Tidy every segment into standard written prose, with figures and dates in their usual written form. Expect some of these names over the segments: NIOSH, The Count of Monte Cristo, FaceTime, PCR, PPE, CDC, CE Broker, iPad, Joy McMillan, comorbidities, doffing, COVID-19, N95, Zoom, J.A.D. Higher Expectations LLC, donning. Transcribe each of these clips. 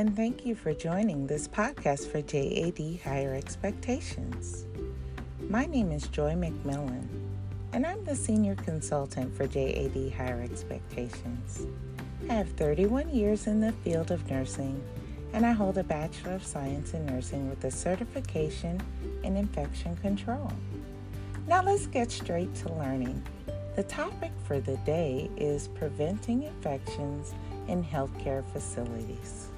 and thank you for joining this podcast for J.A.D. Higher Expectations. My name is Joy McMillan, and I'm the Senior Consultant for J.A.D. Higher Expectations. I have 31 years in the field of nursing, and I hold a Bachelor of Science in Nursing with a certification in infection control. Now let's get straight to learning. The topic for the day is preventing infections in healthcare facilities.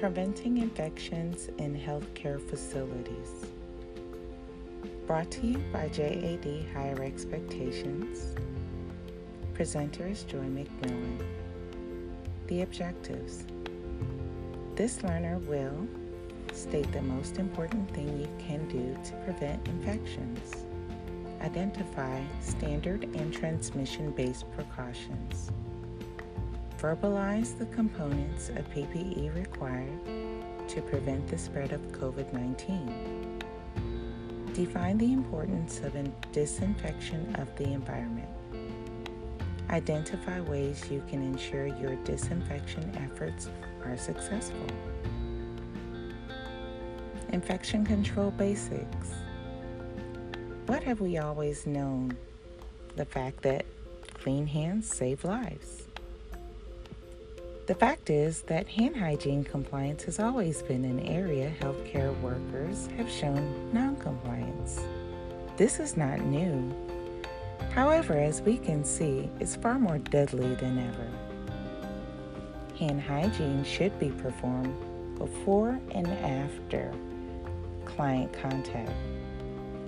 Preventing infections in healthcare facilities. Brought to you by J.A.D. Higher Expectations. Presenter is Joy McMillan. The objectives. This learner will state the most important thing you can do to prevent infections. Identify standard and transmission-based precautions. Verbalize the components of PPE required to prevent the spread of COVID-19. Define the importance of disinfection of the environment. Identify ways you can ensure your disinfection efforts are successful. Infection control basics. What have we always known? The fact that clean hands save lives. The fact is that hand hygiene compliance has always been an area healthcare workers have shown non-compliance. This is not new. However, as we can see, it's far more deadly than ever. Hand hygiene should be performed before and after client contact,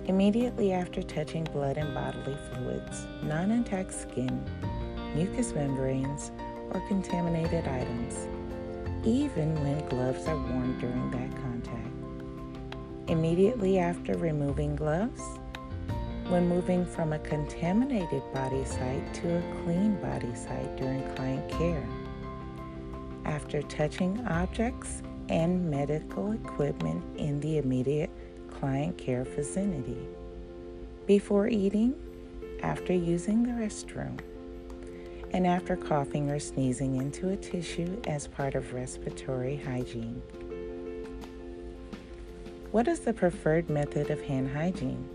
immediately after touching blood and bodily fluids, non-intact skin, mucous membranes, or contaminated items, even when gloves are worn during that contact, immediately after removing gloves, when moving from a contaminated body site to a clean body site during client care, after touching objects and medical equipment in the immediate client care vicinity, before eating, after using the restroom, and after coughing or sneezing into a tissue as part of respiratory hygiene. What is the preferred method of hand hygiene?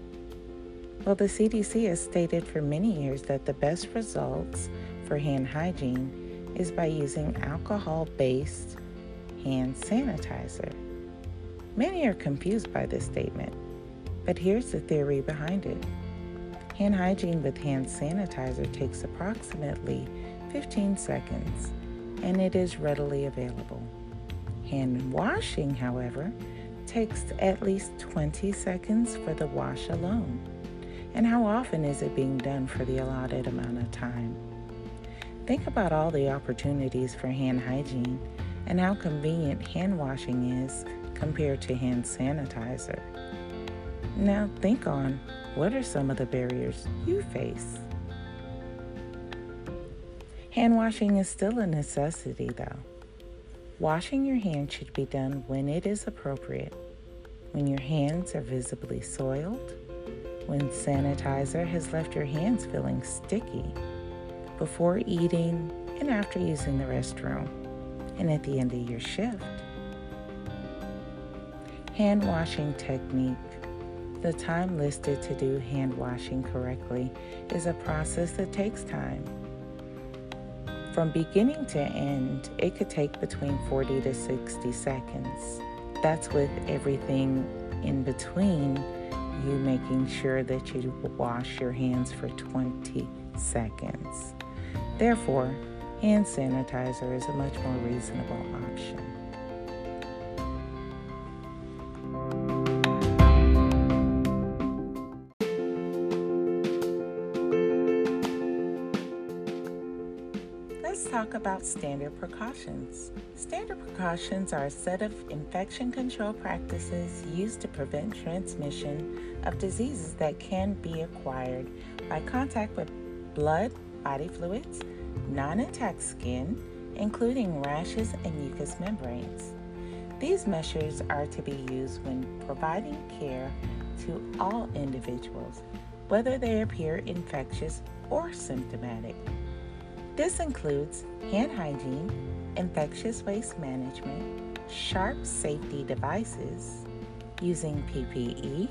Well, the CDC has stated for many years that the best results for hand hygiene is by using alcohol-based hand sanitizer. Many are confused by this statement, but here's the theory behind it. Hand hygiene with hand sanitizer takes approximately 15 seconds, and it is readily available. Hand washing, however, takes at least 20 seconds for the wash alone. And how often is it being done for the allotted amount of time? Think about all the opportunities for hand hygiene and how convenient hand washing is compared to hand sanitizer. Now think on what are some of the barriers you face. Hand washing is still a necessity though. Washing your hands should be done when it is appropriate, when your hands are visibly soiled, when sanitizer has left your hands feeling sticky, before eating and after using the restroom, and at the end of your shift. Hand washing technique. The time listed to do hand washing correctly is a process that takes time. From beginning to end, it could take between 40 to 60 seconds. That's with everything in between, you making sure that you wash your hands for 20 seconds. Therefore, hand sanitizer is a much more reasonable option. Let's talk about standard precautions. Standard precautions are a set of infection control practices used to prevent transmission of diseases that can be acquired by contact with blood, body fluids, non-intact skin, including rashes and mucous membranes. These measures are to be used when providing care to all individuals, whether they appear infectious or symptomatic. This includes hand hygiene, infectious waste management, sharp safety devices, using PPE,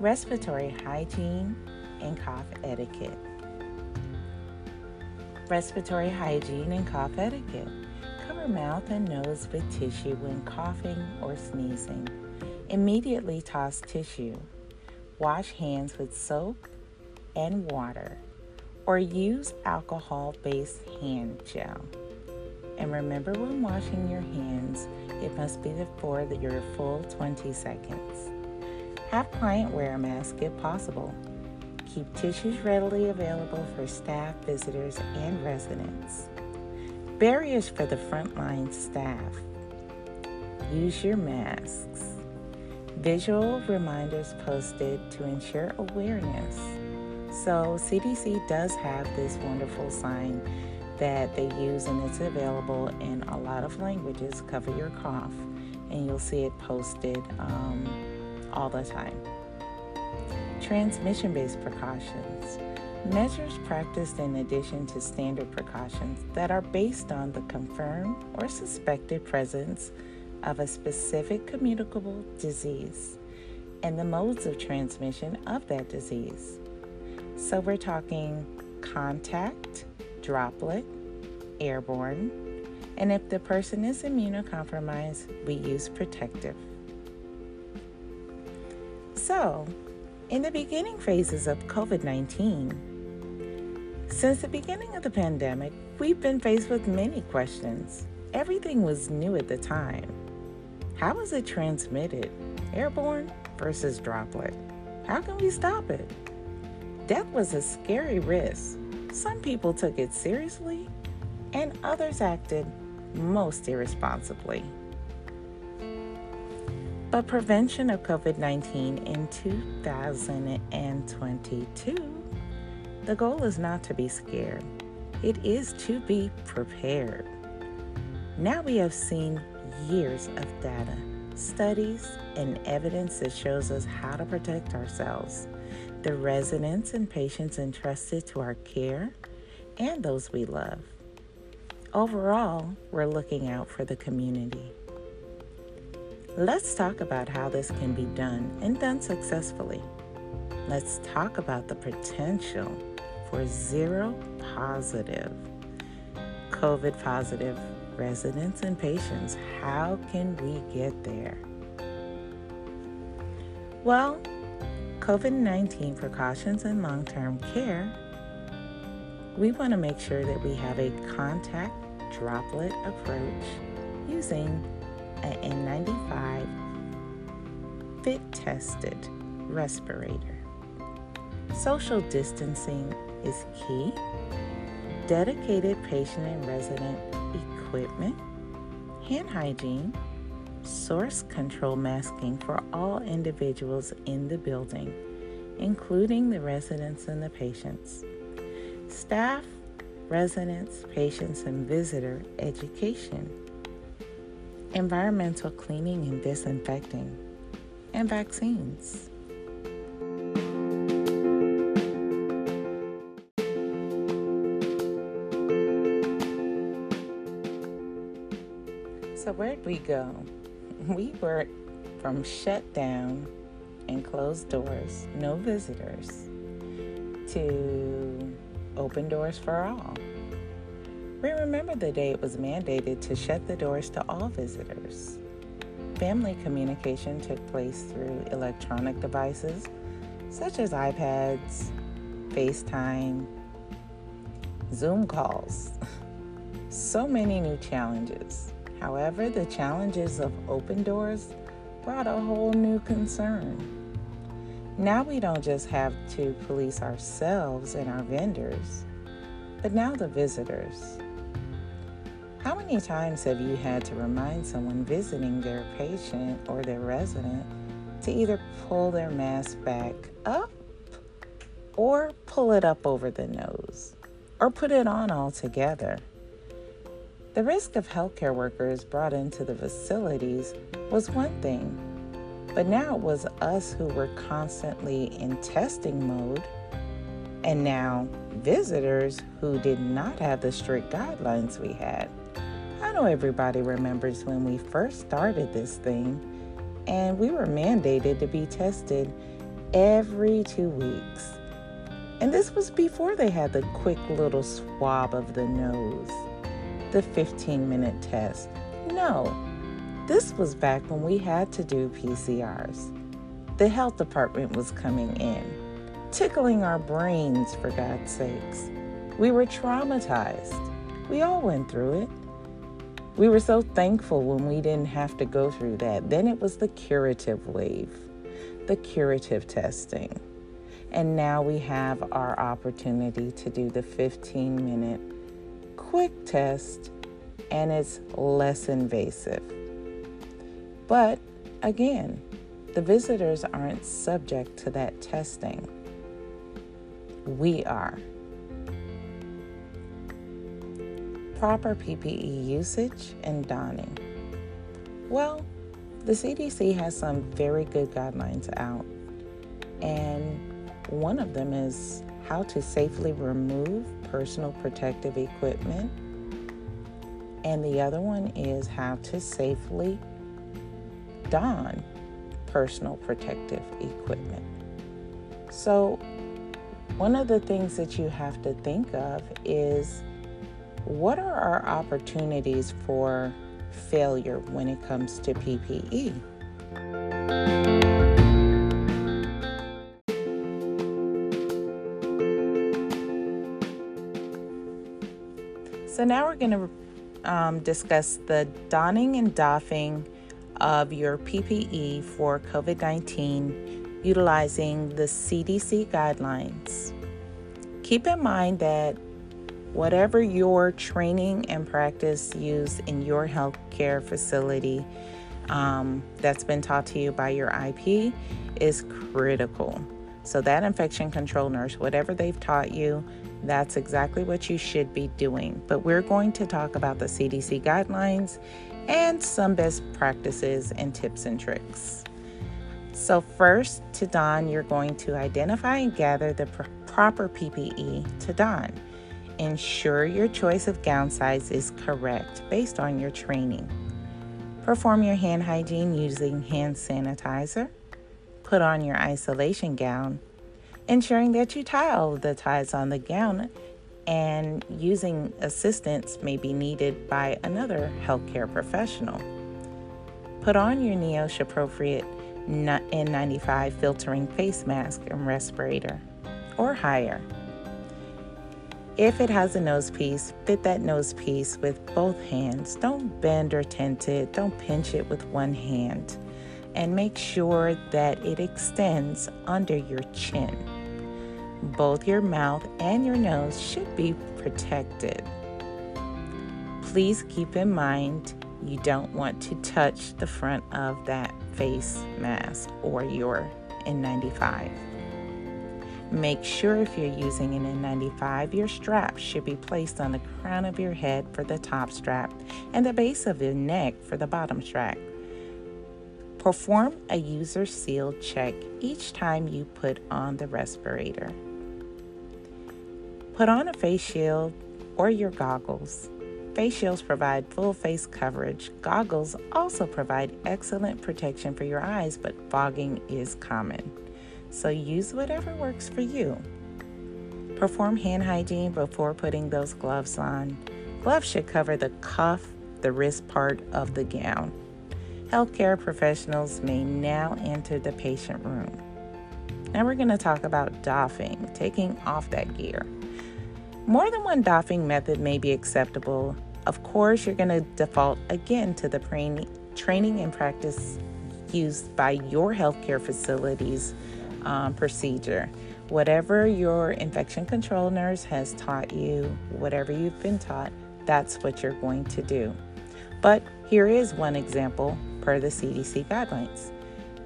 respiratory hygiene, and cough etiquette. Respiratory hygiene and cough etiquette. Cover mouth and nose with tissue when coughing or sneezing. Immediately toss tissue. Wash hands with soap and water, or use alcohol-based hand gel. And remember, when washing your hands, it must be before your full 20 seconds. Have client wear a mask if possible. Keep tissues readily available for staff, visitors, and residents. Barriers for the frontline staff. Use your masks. Visual reminders posted to ensure awareness. So CDC does have this wonderful sign that they use, and it's available in a lot of languages. Cover your cough, and you'll see it posted all the time. Transmission-based precautions. Measures practiced in addition to standard precautions that are based on the confirmed or suspected presence of a specific communicable disease and the modes of transmission of that disease. So we're talking contact, droplet, airborne, and if the person is immunocompromised, we use protective. So, in the beginning phases of COVID-19, since the beginning of the pandemic, we've been faced with many questions. Everything was new at the time. How is it transmitted? Airborne versus droplet. How can we stop it? Death was a scary risk. Some people took it seriously, and others acted most irresponsibly. But prevention of COVID-19 in 2022, the goal is not to be scared. It is to be prepared. Now we have seen years of data, studies, and evidence that shows us how to protect ourselves, the residents and patients entrusted to our care, and those we love. Overall, we're looking out for the community. Let's talk about how this can be done and done successfully. Let's talk about the potential for zero positive, COVID positive residents and patients. How can we get there? Well, COVID-19 precautions and long-term care, we want to make sure that we have a contact droplet approach using an N95 fit-tested respirator. Social distancing is key. Dedicated patient and resident equipment, hand hygiene, source control masking for all individuals in the building, including the residents and the patients. Staff, residents, patients, and visitor education. Environmental cleaning and disinfecting, and vaccines. So where'd we go? We were from shut down and closed doors, no visitors, to open doors for all. We remember the day it was mandated to shut the doors to all visitors. Family communication took place through electronic devices such as iPads, FaceTime, Zoom calls. So many new challenges. However, the challenges of open doors brought a whole new concern. Now we don't just have to police ourselves and our vendors, but now the visitors. How many times have you had to remind someone visiting their patient or their resident to either pull their mask back up or pull it up over the nose or put it on altogether? The risk of healthcare workers brought into the facilities was one thing, But now it was us who were constantly in testing mode, and now visitors who did not have the strict guidelines we had. I know everybody remembers when we first started this thing, and we were mandated to be tested every 2 weeks. And this was before they had the quick little swab of the nose, the 15-minute test. No, this was back when we had to do PCRs. The health department was coming in, tickling our brains, for God's sakes. We were traumatized. We all went through it. We were so thankful when we didn't have to go through that. Then it was the curative wave, the curative testing. And now we have our opportunity to do the 15-minute quick test, and it's less invasive. But again, the visitors aren't subject to that testing. We are. Proper PPE usage and donning. Well, the CDC has some very good guidelines out, and one of them is how to safely remove personal protective equipment, and the other one is how to safely don personal protective equipment. So one of the things that you have to think of is, what are our opportunities for failure when it comes to PPE? So now we're going to discuss the donning and doffing of your PPE for COVID-19 utilizing the CDC guidelines. Keep in mind that whatever your training and practice used in your healthcare facility that's been taught to you by your IP is critical. So that infection control nurse, whatever they've taught you, that's exactly what you should be doing. But we're going to talk about the CDC guidelines and some best practices and tips and tricks. So first, to don, you're going to identify and gather the proper PPE to don. Ensure your choice of gown size is correct based on your training. Perform your hand hygiene using hand sanitizer. Put on your isolation gown, ensuring that you tie all of the ties on the gown, and using assistance may be needed by another healthcare professional. Put on your NIOSH appropriate N95 filtering face mask and respirator or higher. If it has a nose piece, fit that nose piece with both hands. Don't bend or tint it. Don't pinch it with one hand. And make sure that it extends under your chin. Both your mouth and your nose should be protected. Please keep in mind you don't want to touch the front of that face mask or your N95. Make sure if you're using an N95, your strap should be placed on the crown of your head for the top strap and the base of your neck for the bottom strap. Perform a user seal check each time you put on the respirator. Put on a face shield or your goggles. Face shields provide full face coverage. Goggles also provide excellent protection for your eyes, but fogging is common. So use whatever works for you. Perform hand hygiene before putting those gloves on. Gloves should cover the cuff, the wrist part of the gown. Healthcare professionals may now enter the patient room. Now we're going to talk about doffing, taking off that gear. More than one doffing method may be acceptable. Of course, you're going to default again to the training and practice used by your healthcare facility's procedure. Whatever your infection control nurse has taught you, whatever you've been taught, that's what you're going to do. But here is one example per the CDC guidelines.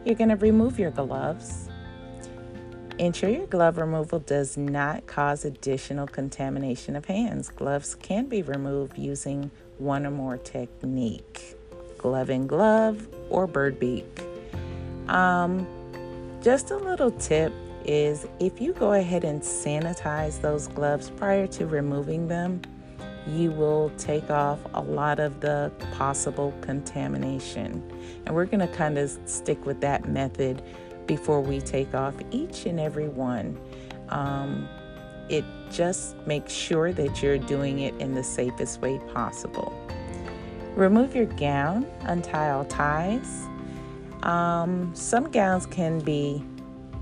You're going to remove your gloves. Ensure your glove removal does not cause additional contamination of hands. Gloves can be removed using one or more technique. Glove in glove or bird beak. Just a little tip is if you go ahead and sanitize those gloves prior to removing them, you will take off a lot of the possible contamination. And we're going to kind of stick with that method before we take off each and every one. It just makes sure that you're doing it in the safest way possible. Remove your gown, untie all ties. Some gowns can be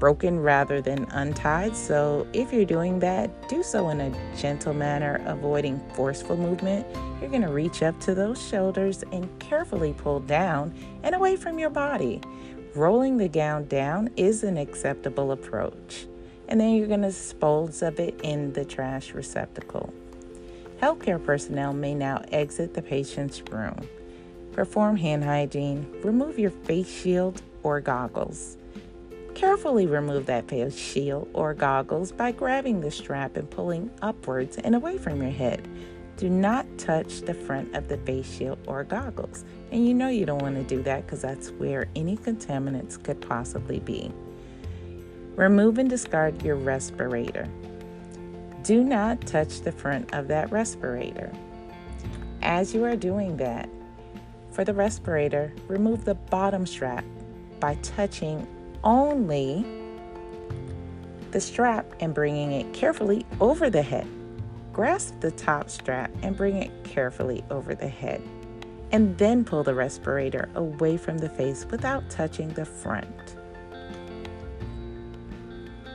broken rather than untied, so if you're doing that, do so in a gentle manner, avoiding forceful movement. You're going to reach up to those shoulders and carefully pull down and away from your body. Rolling the gown down is an acceptable approach. And then you're going to dispose of it in the trash receptacle. Healthcare personnel may now exit the patient's room. Perform hand hygiene. Remove your face shield or goggles. Carefully remove that face shield or goggles by grabbing the strap and pulling upwards and away from your head. Do not touch the front of the face shield or goggles. And you know you don't want to do that because that's where any contaminants could possibly be. Remove and discard your respirator. Do not touch the front of that respirator. As you are doing that, for the respirator, remove the bottom strap by touching only the strap and bringing it carefully over the head. Grasp the top strap and bring it carefully over the head. And then pull the respirator away from the face without touching the front.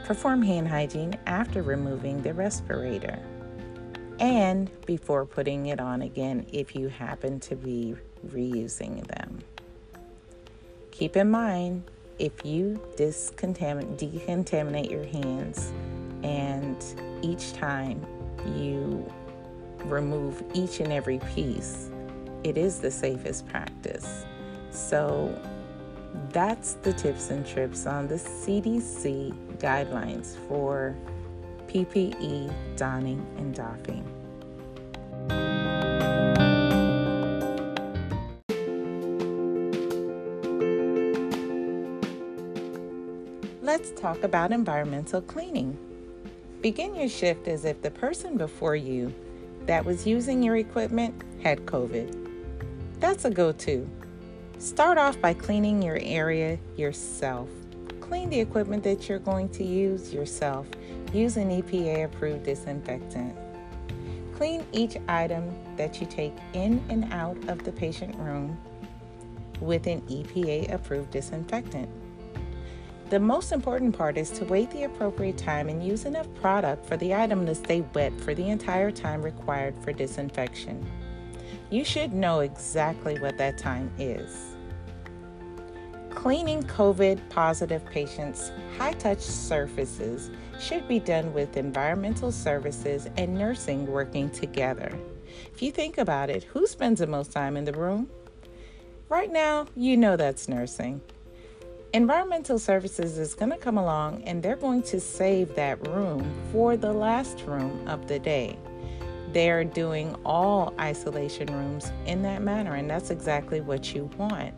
Perform hand hygiene after removing the respirator and before putting it on again if you happen to be reusing them. Keep in mind, if you decontaminate your hands and each time you remove each and every piece, it is the safest practice. So that's the tips and trips on the CDC guidelines for PPE donning and doffing. Let's talk about environmental cleaning. Begin your shift as if the person before you that was using your equipment had COVID. That's a go-to. Start off by cleaning your area yourself. Clean the equipment that you're going to use yourself. Use an EPA-approved disinfectant. Clean each item that you take in and out of the patient room with an EPA-approved disinfectant. The most important part is to wait the appropriate time and use enough product for the item to stay wet for the entire time required for disinfection. You should know exactly what that time is. Cleaning COVID-positive patients' high-touch surfaces should be done with environmental services and nursing working together. If you think about it, who spends the most time in the room? Right now, you know that's nursing. Environmental services is going to come along and they're going to save that room for the last room of the day. They're doing all isolation rooms in that manner, and that's exactly what you want.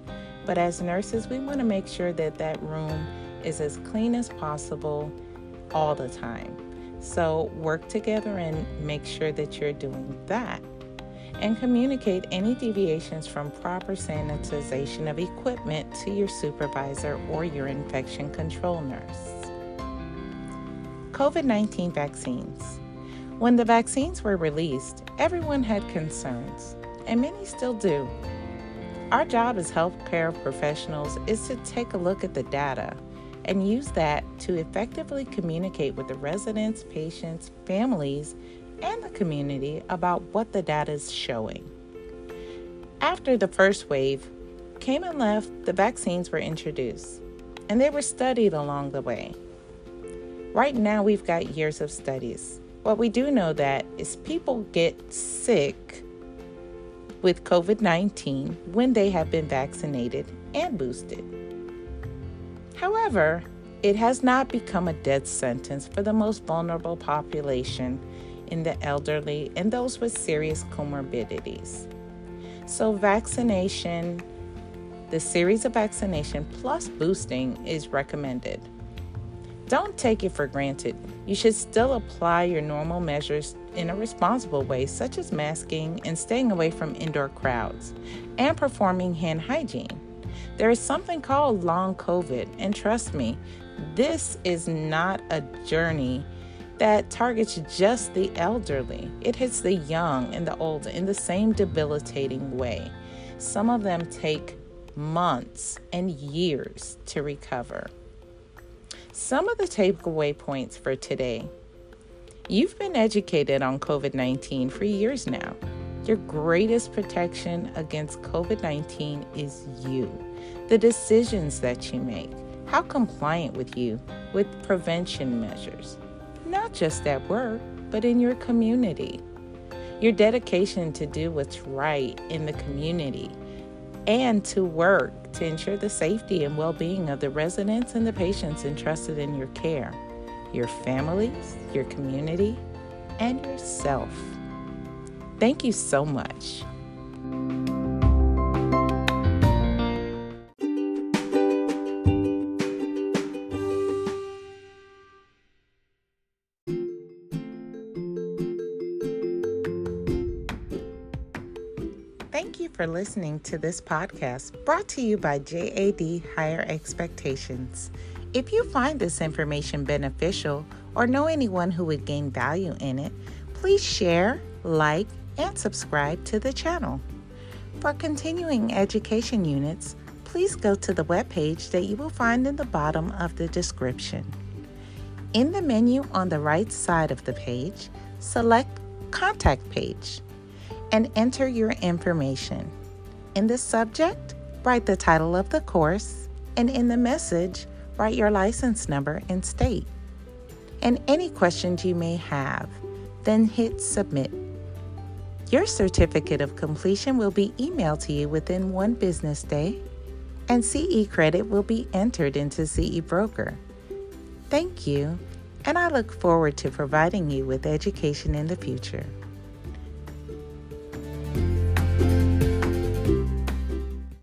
But as nurses, we want to make sure that that room is as clean as possible all the time. So work together and make sure that you're doing that. And communicate any deviations from proper sanitization of equipment to your supervisor or your infection control nurse. COVID-19 vaccines. When the vaccines were released, everyone had concerns, and many still do. Our job as healthcare professionals is to take a look at the data and use that to effectively communicate with the residents, patients, families, and the community about what the data is showing. After the first wave came and left, the vaccines were introduced, and they were studied along the way. Right now, we've got years of studies. What we do know that is people get sick with COVID-19 when they have been vaccinated and boosted. However, it has not become a death sentence for the most vulnerable population in the elderly and those with serious comorbidities. So vaccination The series of vaccination plus boosting is recommended. Don't take it for granted. You should still apply your normal measures in a responsible way, such as masking and staying away from indoor crowds and performing hand hygiene. There is something called long COVID, and trust me, this is not a journey that targets just the elderly. It hits the young and the old in the same debilitating way. Some of them take months and years to recover. Some of the takeaway points for today. You've been educated on COVID-19 for years now. Your greatest protection against COVID-19 is you, the decisions that you make, how compliant with you with prevention measures, not just at work, but in your community. Your dedication to do what's right in the community and to work to ensure the safety and well-being of the residents and the patients entrusted in your care, your families, your community, and yourself. Thank you so much. Thank you for listening to this podcast brought to you by J.A.D. Higher Expectations. If you find this information beneficial or know anyone who would gain value in it, please share, like, and subscribe to the channel. For continuing education units, please go to the webpage that you will find in the bottom of the description. In the menu on the right side of the page, select Contact Page and enter your information. In the subject, write the title of the course, and in the message, write your license number and state, and any questions you may have, then hit submit. Your certificate of completion will be emailed to you within 1 business day, and CE credit will be entered into CE Broker. Thank you, and I look forward to providing you with education in the future.